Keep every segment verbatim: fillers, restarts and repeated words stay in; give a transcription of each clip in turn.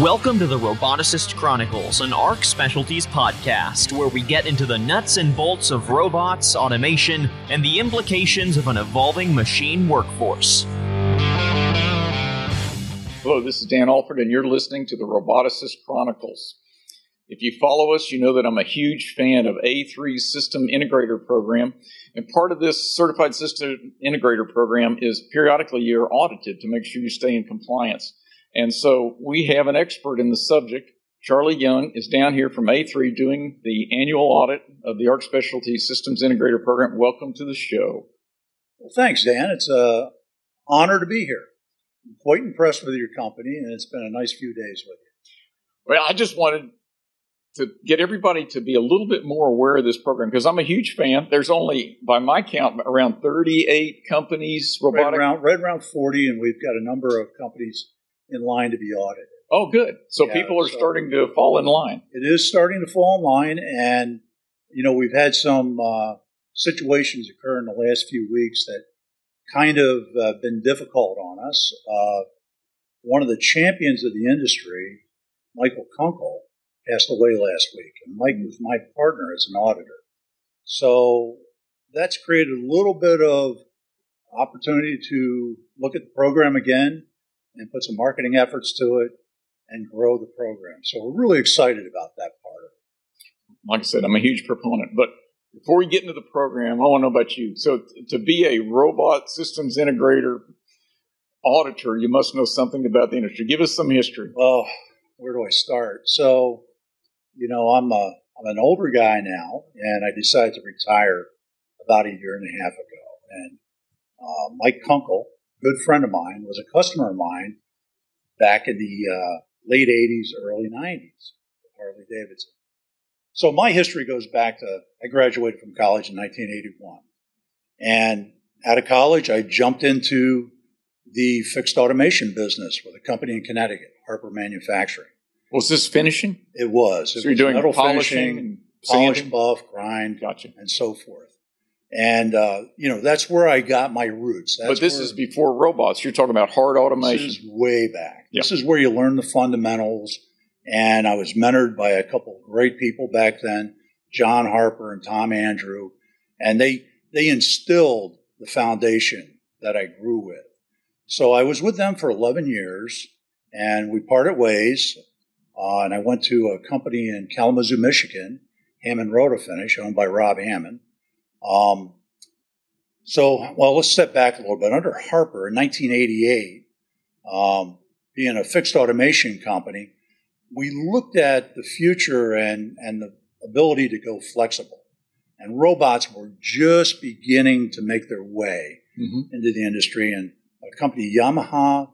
Welcome to the Roboticist Chronicles, an A R C Specialties podcast, where we get into the nuts and bolts of robots, automation, and the implications of an evolving machine workforce. Hello, this is Dan Alford, and you're listening to the Roboticist Chronicles. If you follow us, you know that I'm a huge fan of A three's System Integrator Program, and part of this Certified System Integrator Program is periodically you're audited to make sure you stay in compliance. And so we have an expert in the subject. Charlie Young is down here from A three doing the annual audit of the A R C Specialties Systems Integrator Program. Welcome to the show. Well, thanks, Dan. It's an honor to be here. I'm quite impressed with your company, and it's been a nice few days with you. Well, I just wanted to get everybody to be a little bit more aware of this program, because I'm a huge fan. There's only, by my count, around thirty-eight companies. Robotic- right, around, right around forty, and we've got a number of companies in line to be audited. Oh, good. So yeah, people are so starting to fall in line. It is starting to fall in line, and, you know, we've had some uh, situations occur in the last few weeks that kind of uh, been difficult on us. Uh, one of the champions of the industry, Michael Kunkel, passed away last week, and Mike was my partner as an auditor. So that's created a little bit of opportunity to look at the program again and put some marketing efforts to it and grow the program. So we're really excited about that part of it. Like I said, I'm a huge proponent. But before we get into the program, I want to know about you. So to be a robot systems integrator auditor, you must know something about the industry. Give us some history. Oh, where do I start? So, you know, I'm a I'm an older guy now, and I decided to retire about a year and a half ago. And uh, Mike Kunkel, good friend of mine, was a customer of mine back in the uh, late eighties, early nineties, with Harley Davidson. So my history goes back to, I graduated from college in nineteen eighty-one. And out of college, I jumped into the fixed automation business with a company in Connecticut, Harper Manufacturing. Was this finishing? It was. It so was you're doing metal polishing, finishing, polish, buff, grind, gotcha, and so forth. And, uh, you know, that's where I got my roots. That's but this where, is before robots. You're talking about hard automation. This is way back. Yep. This is where you learn the fundamentals. And I was mentored by a couple of great people back then, John Harper and Tom Andrew. And they they instilled the foundation that I grew with. So I was with them for eleven years, and we parted ways. Uh, and I went to a company in Kalamazoo, Michigan, Hammond Roto-Finish, owned by Rob Hammond. Um, so, well, let's step back a little bit. Under Harper in nineteen eighty-eight, um, being a fixed automation company, we looked at the future and, and the ability to go flexible. And robots were just beginning to make their way mm-hmm. into the industry. And a company, Yamaha,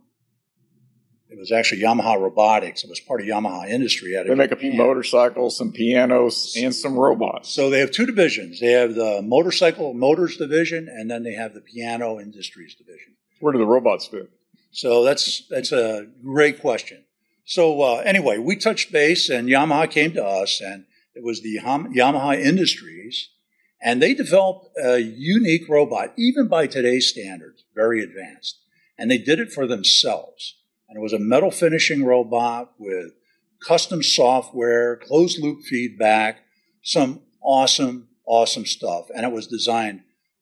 it was actually Yamaha Robotics. It was part of Yamaha Industry. They make a few motorcycles, some pianos, and some robots. So they have two divisions. They have the motorcycle motors division, and then they have the piano industries division. Where do the robots fit? So that's that's a great question. So uh, anyway, we touched base, and Yamaha came to us, and it was the Yamaha Industries, and they developed a unique robot, even by today's standards, very advanced. And they did it for themselves. And it was a metal finishing robot with custom software, closed-loop feedback, some awesome, awesome stuff. And it was designed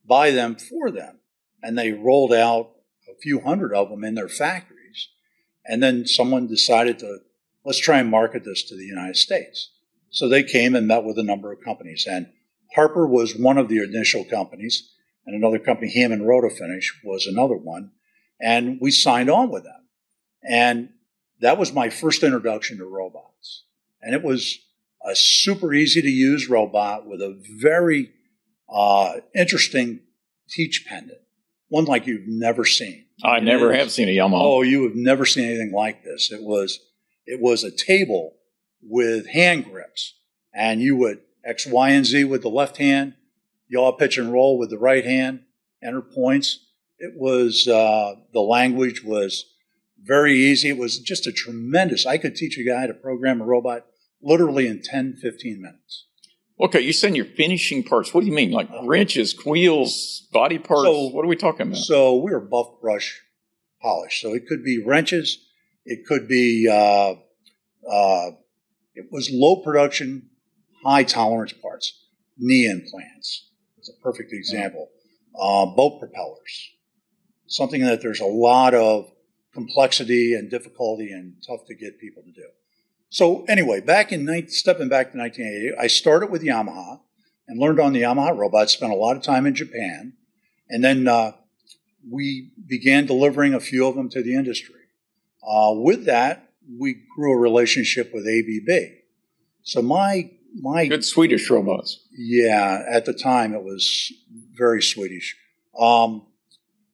by them for them. And they rolled out a few hundred of them in their factories. And then someone decided to, let's try and market this to the United States. So they came and met with a number of companies. And Harper was one of the initial companies. And another company, Hammond Roto-Finish, was another one. And we signed on with them. And that was my first introduction to robots. And it was a super easy-to-use robot with a very uh, interesting teach pendant, one like you've never seen. I never have seen a Yamaha. Oh, you have never seen anything like this. It was it was a table with hand grips, and you would X, Y, and Z with the left hand, yaw, pitch, and roll with the right hand, enter points. It was uh, the language was very easy. It was just a tremendous, I could teach a guy to program a robot literally in ten, fifteen minutes. Okay, you're saying you're finishing parts. What do you mean? Like uh, wrenches, wheels, body parts? So, what are we talking about? So we were buff brush polish. So it could be wrenches. It could be uh, Uh, it was low production, high tolerance parts. Knee implants is a perfect example. Uh, boat propellers, something that there's a lot of complexity and difficulty and tough to get people to do. So anyway, back in stepping back to nineteen eighty, I started with Yamaha and learned on the Yamaha robot, spent a lot of time in Japan, and then uh, we began delivering a few of them to the industry. Uh, with that, we grew a relationship with A B B. So my my good Swedish robots. Yeah, at the time it was very Swedish. Um,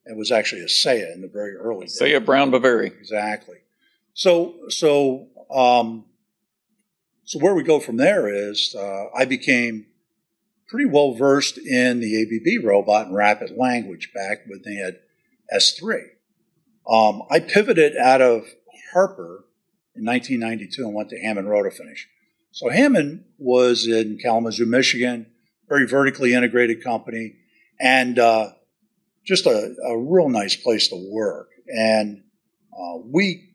it was actually a SEIA in the very early days. SEIA Brown Baveri. Exactly. So so. Um, so where we go from there is uh, I became pretty well versed in the A B B robot and rapid language back when they had S three. Um, I pivoted out of Harper in nineteen ninety-two and went to Hammond Roto-Finish. So Hammond was in Kalamazoo, Michigan, very vertically integrated company, and uh, just a, a real nice place to work. And uh, we...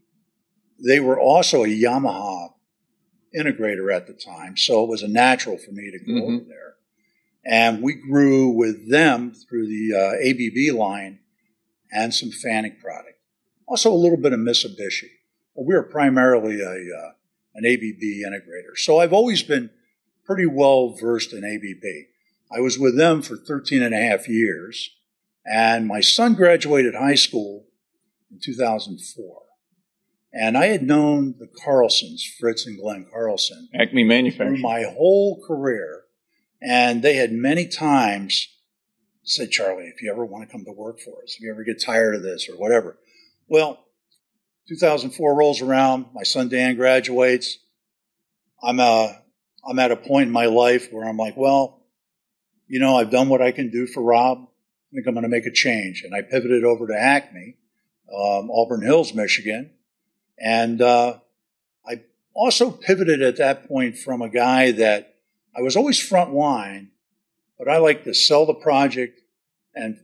They were also a Yamaha integrator at the time, so it was a natural for me to go mm-hmm. over there. And we grew with them through the uh, A B B line and some FANUC product. Also a little bit of Mitsubishi. But we were primarily a uh, an A B B integrator. So I've always been pretty well versed in A B B. I was with them for thirteen and a half years, and my son graduated high school in two thousand four. And I had known the Carlsons, Fritz and Glenn Carlson, Acme Manufacturing, my whole career. And they had many times said, "Charlie, if you ever want to come to work for us, if you ever get tired of this or whatever." Well, two thousand four rolls around. My son Dan graduates. I'm uh, I'm at a point in my life where I'm like, well, you know, I've done what I can do for Rob. I think I'm going to make a change. And I pivoted over to Acme, um, Auburn Hills, Michigan. And uh, I also pivoted at that point from a guy that I was always front line, but I like to sell the project and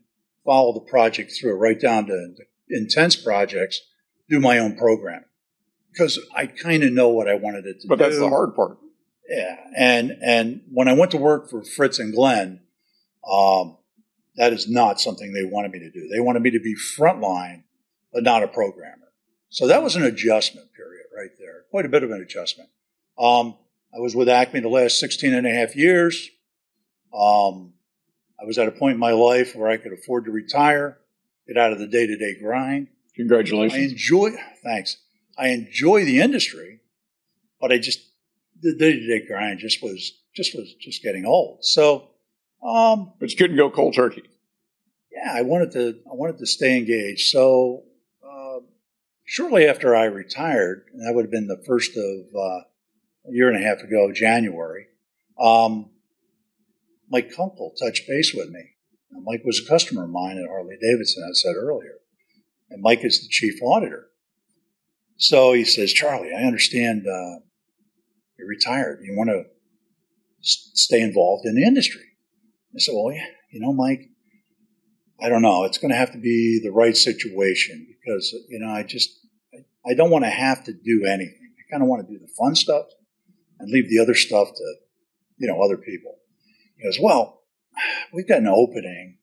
follow the project through, right down to intense projects, do my own programming, because I kind of know what I wanted it to but do. But that's the hard part. Yeah. And and when I went to work for Fritz and Glenn, um, that is not something they wanted me to do. They wanted me to be front line, but not a programmer. So that was an adjustment period right there, quite a bit of an adjustment. Um, I was with Acme the last sixteen and a half years. Um, I was at a point in my life where I could afford to retire, get out of the day-to-day grind. Congratulations. I enjoy, thanks. I enjoy the industry, but I just, the day-to-day grind just was, just was, just getting old. So, um, but you couldn't go cold turkey. Yeah, I wanted to, I wanted to stay engaged. So, shortly after I retired, and that would have been the first of uh, a year and a half ago, January, um, Mike Kunkel touched base with me. Now, Mike was a customer of mine at Harley-Davidson, I said earlier. And Mike is the chief auditor. So he says, "Charlie, I understand uh, you're retired. You want to s- stay involved in the industry." I said, "Well, yeah, you know, Mike, I don't know. It's going to have to be the right situation because, you know, I just, I don't want to have to do anything. I kind of want to do the fun stuff and leave the other stuff to, you know, other people." He goes, "Well, we've got an opening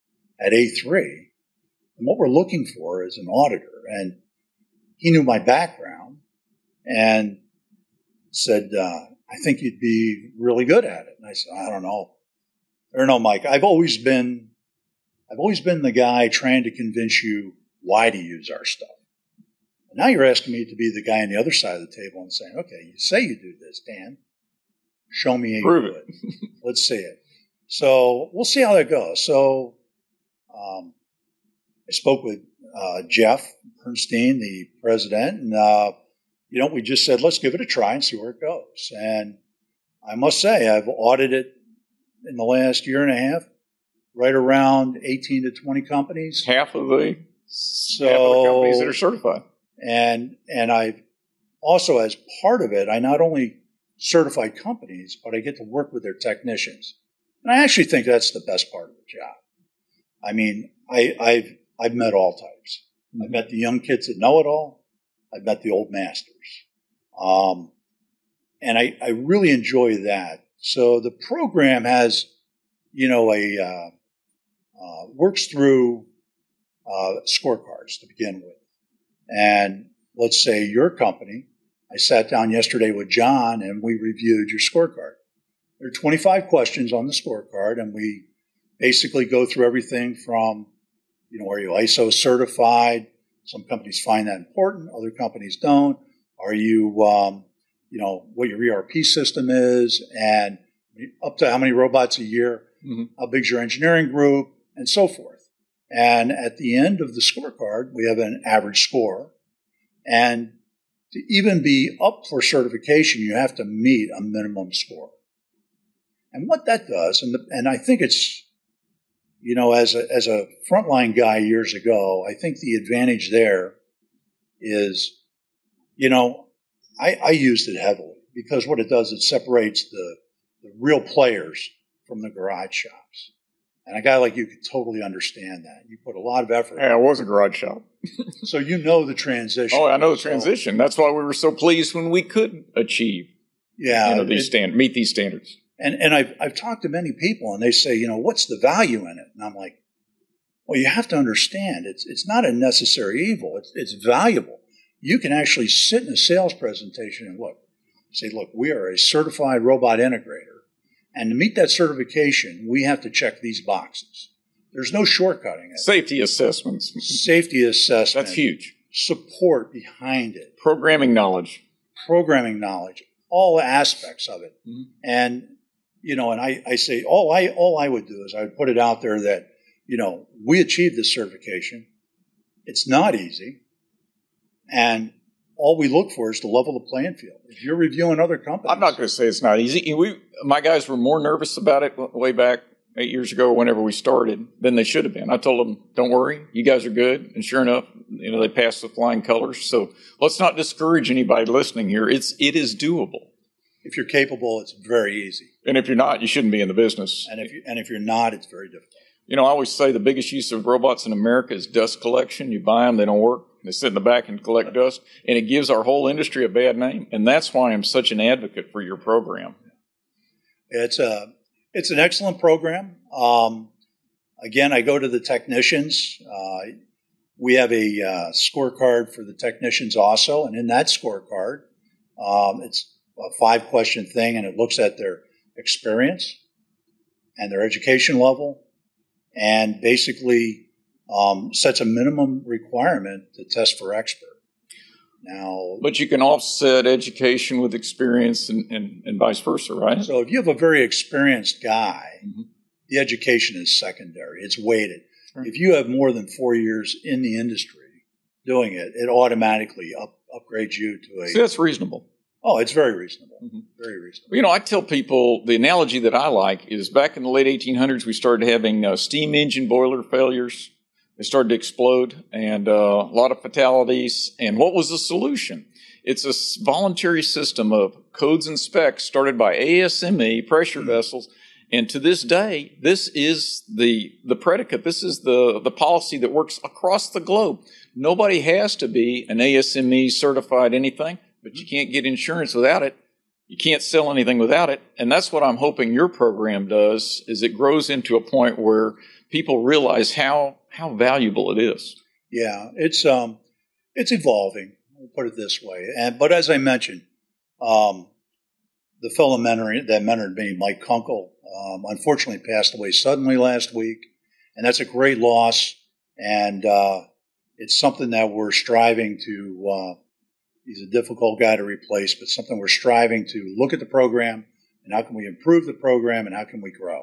at A three, and what we're looking for is an auditor." And he knew my background and said, uh, "I think you'd be really good at it." And I said, "I don't know. I don't know, Mike. I've always been... I've always been the guy trying to convince you why to use our stuff. And now you're asking me to be the guy on the other side of the table and saying, okay, you say you do this, Dan. Show me how you do it. Let's see it." So we'll see how that goes. So um, I spoke with uh, Jeff Bernstein, the president, and, uh, you know, we just said, let's give it a try and see where it goes. And I must say, I've audited in the last year and a half, right around eighteen to twenty companies. Half of the, so, half of the companies that are certified. And and I also, as part of it, I not only certify companies, but I get to work with their technicians. And I actually think that's the best part of the job. I mean, I, I've, I've met all types. I've met the young kids that know it all. I've met the old masters. Um, And I, I really enjoy that. So the program has, you know, a uh, uh, works through uh, scorecards to begin with. And let's say your company, I sat down yesterday with John and we reviewed your scorecard. There are twenty-five questions on the scorecard, and we basically go through everything from, you know, are you I S O certified? Some companies find that important. Other companies don't. Are you, um, you know, what your E R P system is, and up to how many robots a year, mm-hmm. how big's your engineering group, and so forth. And at the end of the scorecard, we have an average score. And to even be up for certification, you have to meet a minimum score. And what that does, and the, and I think it's, you know, as a, as a frontline guy years ago, I think the advantage there is, you know, I, I used it heavily because what it does, it separates the, the real players from the garage shops. And a guy like you could totally understand that. You put a lot of effort. Yeah, it was a garage shop. So you know the transition. Oh, I know the transition. That's why we were so pleased when we could achieve, yeah, you know, these it, stand, meet these standards. And and I've, I've talked to many people, and they say, you know, what's the value in it? And I'm like, well, you have to understand it's it's not a necessary evil. It's, it's valuable. You can actually sit in a sales presentation and look, say, look, we are a certified robot integrator. And to meet that certification, we have to check these boxes. There's no shortcutting it. Safety assessments. Safety assessment. That's huge. Support behind it. Programming knowledge. Programming knowledge. All aspects of it. Mm-hmm. And, you know, and I, I say all I all I would do is I would put it out there that, you know, we achieved this certification. It's not easy. And all we look for is to level the playing field. If you're reviewing other companies. I'm not going to say it's not easy. We, my guys were more nervous about it way back eight years ago whenever we started than they should have been. I told them, don't worry, you guys are good. And sure enough, you know, they passed the flying colors. So let's not discourage anybody listening here. It's, it is doable. If you're capable, it's very easy. And if you're not, you shouldn't be in the business. And if you, and if you're not, it's very difficult. You know, I always say the biggest use of robots in America is dust collection. You buy them, they don't work. They sit in the back and collect dust, and it gives our whole industry a bad name. And that's why I'm such an advocate for your program. It's a, it's an excellent program. Um, again, I go to the technicians. Uh, we have a uh, scorecard for the technicians also, and in that scorecard, um, it's a five-question thing, and it looks at their experience and their education level, and basically um, sets a minimum requirement to test for expert. Now, but you can offset education with experience and, and, and vice versa, right? So if you have a very experienced guy, mm-hmm. the education is secondary. It's weighted. Sure. If you have more than four years in the industry doing it, it automatically up, upgrades you to a... See, that's reasonable. Oh, it's very reasonable. Mm-hmm. Very reasonable. You know, I tell people the analogy that I like is back in the late eighteen hundreds, we started having uh, steam engine boiler failures. They started to explode and uh, a lot of fatalities. And what was the solution? It's a voluntary system of codes and specs started by A S M E, pressure mm-hmm. vessels. And to this day, this is the, the predicate. This is the, the policy that works across the globe. Nobody has to be an A S M E certified anything. But you can't get insurance without it. You can't sell anything without it. And that's what I'm hoping your program does, is it grows into a point where people realize how how valuable it is. Yeah, it's um, it's evolving, we'll put it this way. And But as I mentioned, um, the fellow mentor, that mentored me, Mike Kunkel, um, unfortunately passed away suddenly last week. And that's a great loss. And uh, it's something that we're striving to... Uh, He's a difficult guy to replace, but something we're striving to look at the program and how can we improve the program and how can we grow?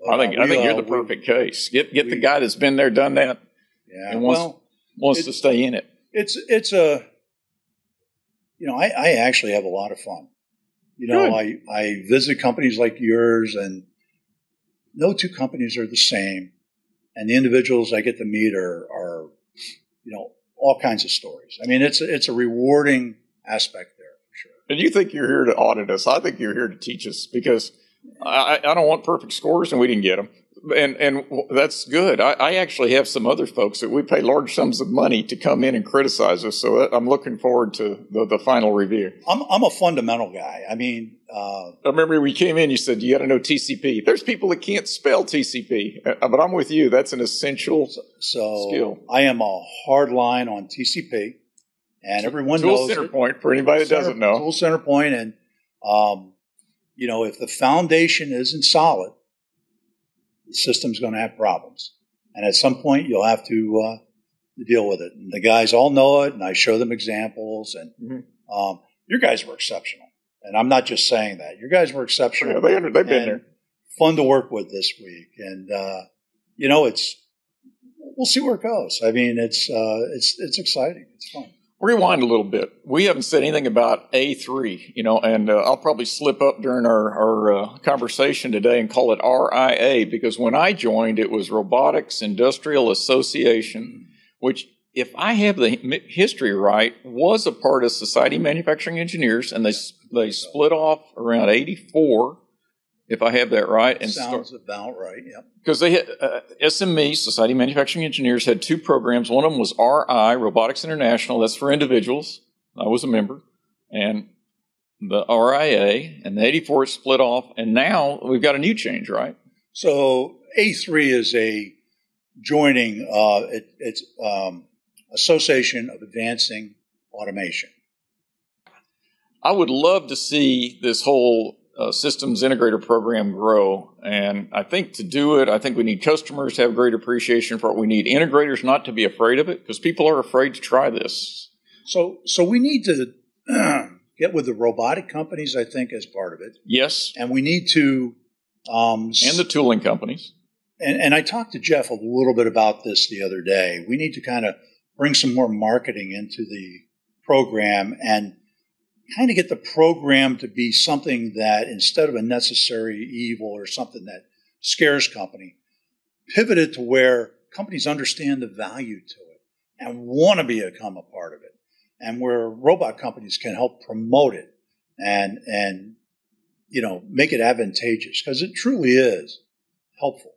Well, I think uh, I think uh, you're the perfect we, case. Get get we, the guy that's been there, done that, yeah, and wants, well, wants to stay in it. It's it's a you know I, I actually have a lot of fun. You know I, I visit companies like yours, and no two companies are the same, and the individuals I get to meet are are you know. all kinds of stories. I mean, it's a, it's a rewarding aspect there, for sure. And you think you're here to audit us. I think you're here to teach us because I, I don't want perfect scores, and we didn't get them. And and that's good. I, I actually have some other folks that we pay large sums of money to come in and criticize us, so I'm looking forward to the, the final review. I'm I'm a fundamental guy. I mean... Uh, I remember we came in, you said, you got to know T C P. There's people that can't spell T C P, but I'm with you. That's an essential so, so skill. I am a hard line on T C P, and everyone tool knows... Tool center it. Point, for anybody that doesn't know. Tool center point, and, um, you know, if the foundation isn't solid, the system's going to have problems. And at some point, you'll have to uh, deal with it. And the guys all know it, and I show them examples. And mm-hmm. um, your guys were exceptional. And I'm not just saying that. Your guys were exceptional. Yeah, they, they've been there. Fun to work with this week. And, uh, you know, it's we'll see where it goes. I mean, it's uh, it's it's exciting. It's fun. Rewind a little bit. We haven't said anything about A three, you know, and uh, I'll probably slip up during our, our uh, conversation today and call it R I A, because when I joined, it was Robotics Industrial Association, which, if I have the history right, was a part of Society of Manufacturing Engineers, and they they split off around eighty-four, if I have that right. And sounds start, about right, yeah. Because they had, uh, S M E, Society of Manufacturing Engineers, had two programs. One of them was R I, Robotics International. That's for individuals. I was a member. And the R I A, and the eighty-four split off. And now we've got a new change, right? So A three is a joining, uh, it, it's um, Association of Advancing Automation. I would love to see this whole Uh, systems integrator program grow, and I think to do it, I think we need customers to have great appreciation for it. We need integrators not to be afraid of it, because people are afraid to try this. So, so we need to get with the robotic companies, I think, as part of it. Yes, and we need to um, and the tooling companies. And, and I talked to Jeff a little bit about this the other day. We need to kind of bring some more marketing into the program and kind of get the program to be something that, instead of a necessary evil or something that scares company, pivot it to where companies understand the value to it and want to become a part of it, and where robot companies can help promote it and, and you know, make it advantageous, because it truly is helpful.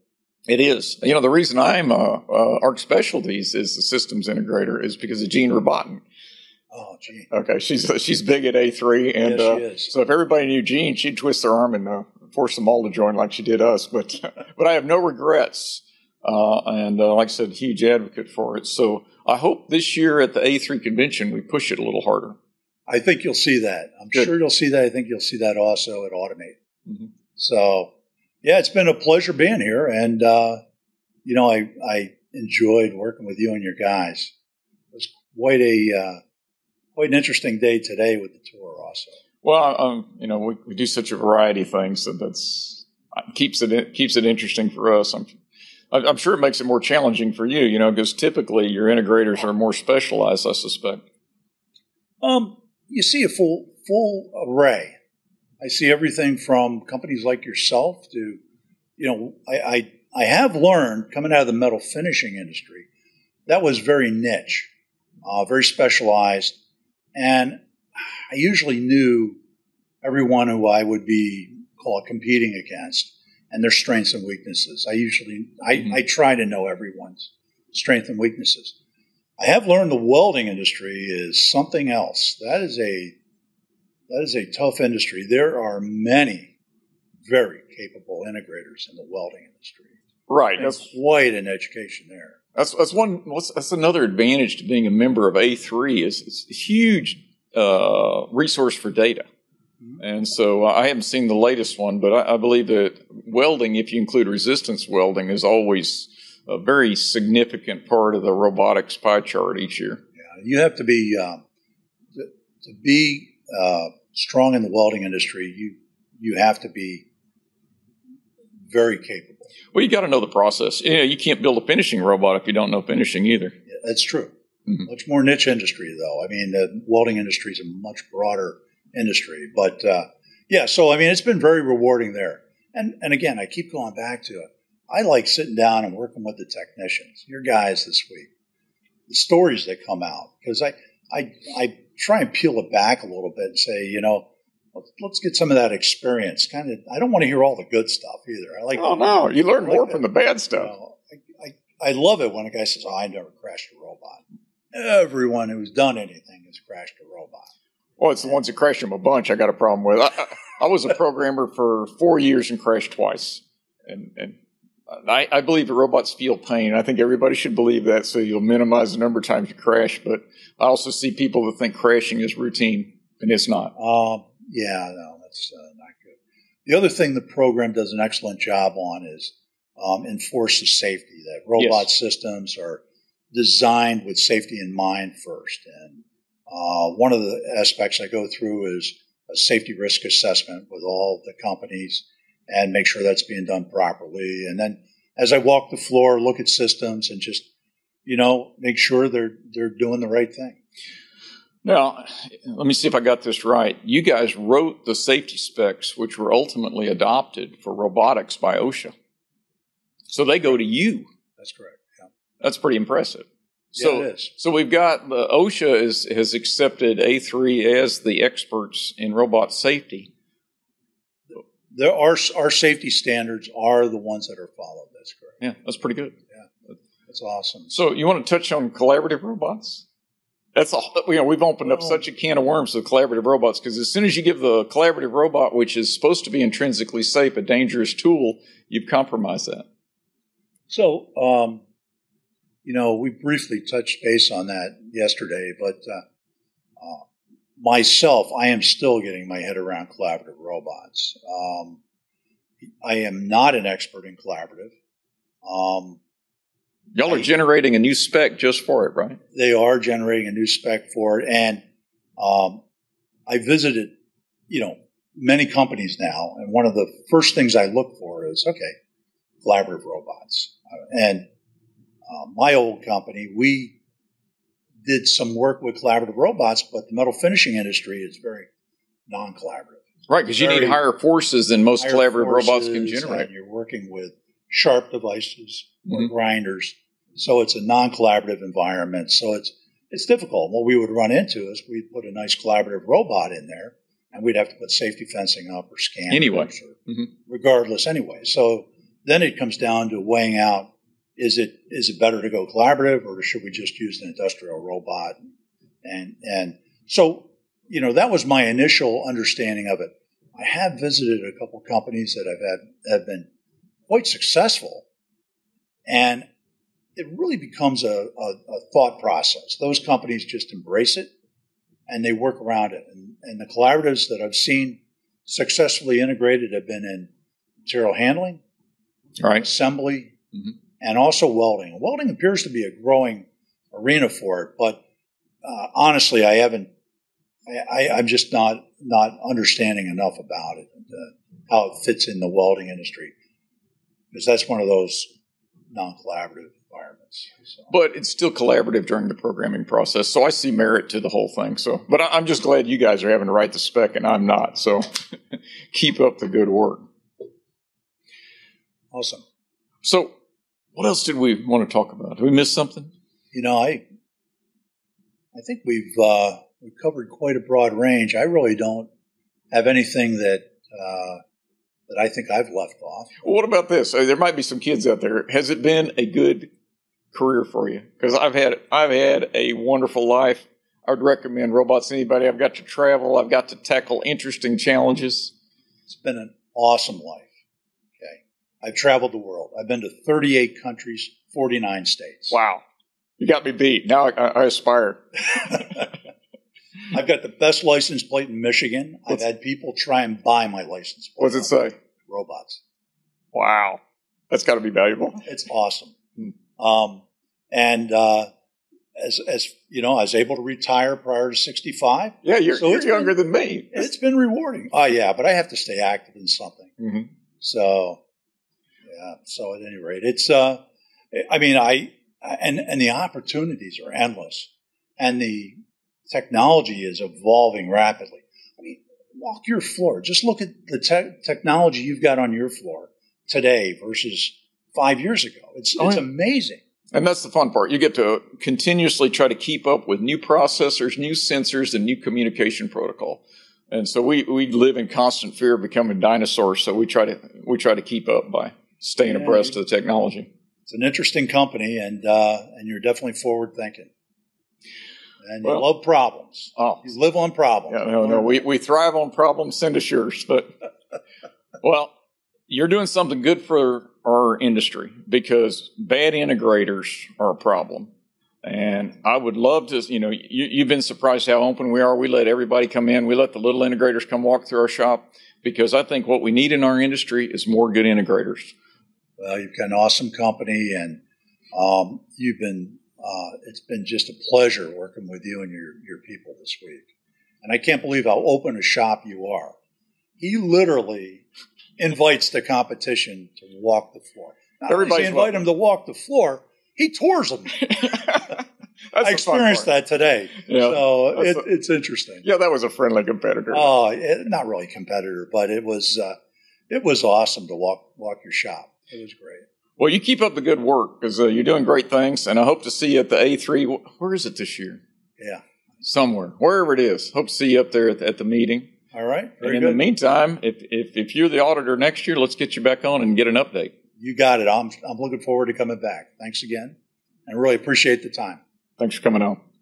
It is. You know, the reason I'm uh, uh, A R C Specialties is the systems integrator is because of Gene Robotin. Oh, gee. Okay, she's she's big at A three, and yes, uh, she is. So if everybody knew Gene, she'd twist their arm and uh, force them all to join, like she did us. But but I have no regrets, uh, and uh, like I said, huge advocate for it. So I hope this year at the A three convention we push it a little harder. I think you'll see that. I'm Good. sure you'll see that. I think you'll see that also at Automate. Mm-hmm. So yeah, it's been a pleasure being here, and uh, you know, I I enjoyed working with you and your guys. It was quite a uh, Quite an interesting day today with the tour also. Well, um, you know, we, we do such a variety of things that that's, keeps it keeps it interesting for us. I'm, I'm sure it makes it more challenging for you, you know, because typically your integrators are more specialized, I suspect. Um, you see a full full array. I see everything from companies like yourself to, you know, I I, I have learned coming out of the metal finishing industry, that was very niche, uh, very specialized. And I usually knew everyone who I would be called competing against and their strengths and weaknesses. I usually, I, mm-hmm. I try to know everyone's strengths and weaknesses. I have learned the welding industry is something else. That is a, that is a tough industry. There are many very capable integrators in the welding industry. Right. And that's quite an education there. That's that's one. That's another advantage to being a member of A three is it's a huge uh, resource for data. Mm-hmm. And so I haven't seen the latest one, but I, I believe that welding, if you include resistance welding, is always a very significant part of the robotics pie chart each year. Yeah, you have to be uh, to, to be uh, strong in the welding industry. You you have to be very capable. Well, you got to know the process. You know, you can't build a finishing robot if you don't know finishing either. Yeah, that's true. Mm-hmm. Much more niche industry, though. I mean, the welding industry is a much broader industry. But, uh, yeah, so, I mean, it's been very rewarding there. And, and again, I keep going back to it. I like sitting down and working with the technicians, your guys this week, the stories that come out. Because I, I, I try and peel it back a little bit and say, you know, let's, let's get some of that experience. Kind of, I don't want to hear all the good stuff either. I like. Oh no, you learn more from the bad stuff. You know, I, I, I love it when a guy says, oh, "I never crashed a robot." Everyone who's done anything has crashed a robot. Well, it's the ones that crash them a bunch I got a problem with. I, I was a programmer for four years and crashed twice. And, and I, I believe the robots feel pain. I think everybody should believe that, so you'll minimize the number of times you crash. But I also see people that think crashing is routine, and it's not. Um, yeah, no, that's uh, not good. The other thing the program does an excellent job on is um, enforce the safety, that robot yes. systems are designed with safety in mind first. And uh, one of the aspects I go through is a safety risk assessment with all the companies and make sure that's being done properly. And then as I walk the floor, look at systems and just, you know, make sure they're they're doing the right thing. Now, let me see if I got this right. You guys wrote the safety specs, which were ultimately adopted for robotics by OSHA. So they go to you. That's correct. Yeah. That's pretty impressive. So, yeah, it is. So we've got the OSHA is, has accepted A three as the experts in robot safety. There are, our safety standards are the ones that are followed. That's correct. Yeah, that's pretty good. Yeah, that's awesome. So you want to touch on collaborative robots? That's all. You know, we've opened well, up such a can of worms with collaborative robots, because as soon as you give the collaborative robot, which is supposed to be intrinsically safe, a dangerous tool, you've compromised that. So. Um, You know, we briefly touched base on that yesterday, but uh, uh, myself, I am still getting my head around collaborative robots. Um, I am not an expert in collaborative. Um, Y'all are I, generating a new spec just for it, right? They are generating a new spec for it. And um, I visited, you know, many companies now, and one of the first things I look for is, okay, collaborative robots. And Uh, my old company, we did some work with collaborative robots, but the metal finishing industry is very non-collaborative. Right, because you need higher forces than most collaborative robots can generate. You're working with sharp devices or mm-hmm. grinders, so it's a non-collaborative environment. So it's it's difficult. What we would run into is we'd put a nice collaborative robot in there, and we'd have to put safety fencing up or scanners. Anyway. Or, mm-hmm. Regardless, anyway. So then it comes down to weighing out, Is it is it better to go collaborative, or should we just use an industrial robot? And and so, you know, that was my initial understanding of it. I have visited a couple of companies that have had have been quite successful, and it really becomes a, a, a thought process. Those companies just embrace it and they work around it. And, and the collaboratives that I've seen successfully integrated have been in material handling, right, assembly. Mm-hmm. And also welding. Welding appears to be a growing arena for it, but uh, honestly, I haven't. I, I, I'm just not not understanding enough about it, and, uh, how it fits in the welding industry, because that's one of those non-collaborative environments. So. But it's still collaborative during the programming process, so I see merit to the whole thing. So, but I, I'm just glad you guys are having to write the spec, and I'm not. So, keep up the good work. Awesome. So. What else did we want to talk about? Did we miss something? You know, I I think we've uh, we've covered quite a broad range. I really don't have anything that uh, that I think I've left off. Well, what about this? There might be some kids out there. Has it been a good career for you? Because I've had I've had a wonderful life. I would recommend robots to anybody. I've got to travel. I've got to tackle interesting challenges. It's been an awesome life. I've traveled the world. I've been to thirty-eight countries, forty-nine states. Wow. You got me beat. Now I, I aspire. I've got the best license plate in Michigan. What's, I've had people try and buy my license plate. What's it say? Robots. Wow. That's got to be valuable. It's awesome. Um, and uh, as, as you know, I was able to retire prior to sixty-five. Yeah, you're, so you're younger been, than me. It's been rewarding. Oh, yeah, but I have to stay active in something. Mm-hmm. So... Yeah, so at any rate, it's, uh, I mean, I, and, and the opportunities are endless, and the technology is evolving rapidly. I mean, walk your floor. Just look at the te- technology you've got on your floor today versus five years ago. It's, oh, it's yeah. amazing. And that's the fun part. You get to continuously try to keep up with new processors, new sensors, and new communication protocol. And so we, we live in constant fear of becoming dinosaurs. So we try to we try to keep up by staying yeah, abreast of the technology. It's an interesting company, and uh, and you're definitely forward thinking. And well, you love problems. Oh. You live on problems. Yeah, no, no, we we thrive on problems. Send us yours. But well, you're doing something good for our industry, because bad integrators are a problem. And I would love to, you know, you, you've been surprised how open we are. We let everybody come in. We let the little integrators come walk through our shop, because I think what we need in our industry is more good integrators. Well, you've got an awesome company, and um, you've been, uh, it's been just a pleasure working with you and your, your people this week. And I can't believe how open a shop you are. He literally invites the competition to walk the floor. Not everybody invite him to walk the floor. He tours them. I experienced that today. Yeah, so it, a, it's interesting. Yeah, that was a friendly competitor. Oh, it, not really competitor, but it was uh, it was awesome to walk walk your shop. It was great. Well, you keep up the good work, because uh, you're doing great things, and I hope to see you at the A three. Where is it this year? Yeah. Somewhere. Wherever it is. Hope to see you up there at the, at the meeting. All right. Very and in good. The meantime, if, if if you're the auditor next year, let's get you back on and get an update. You got it. I'm I'm looking forward to coming back. Thanks again, and really appreciate the time. Thanks for coming on.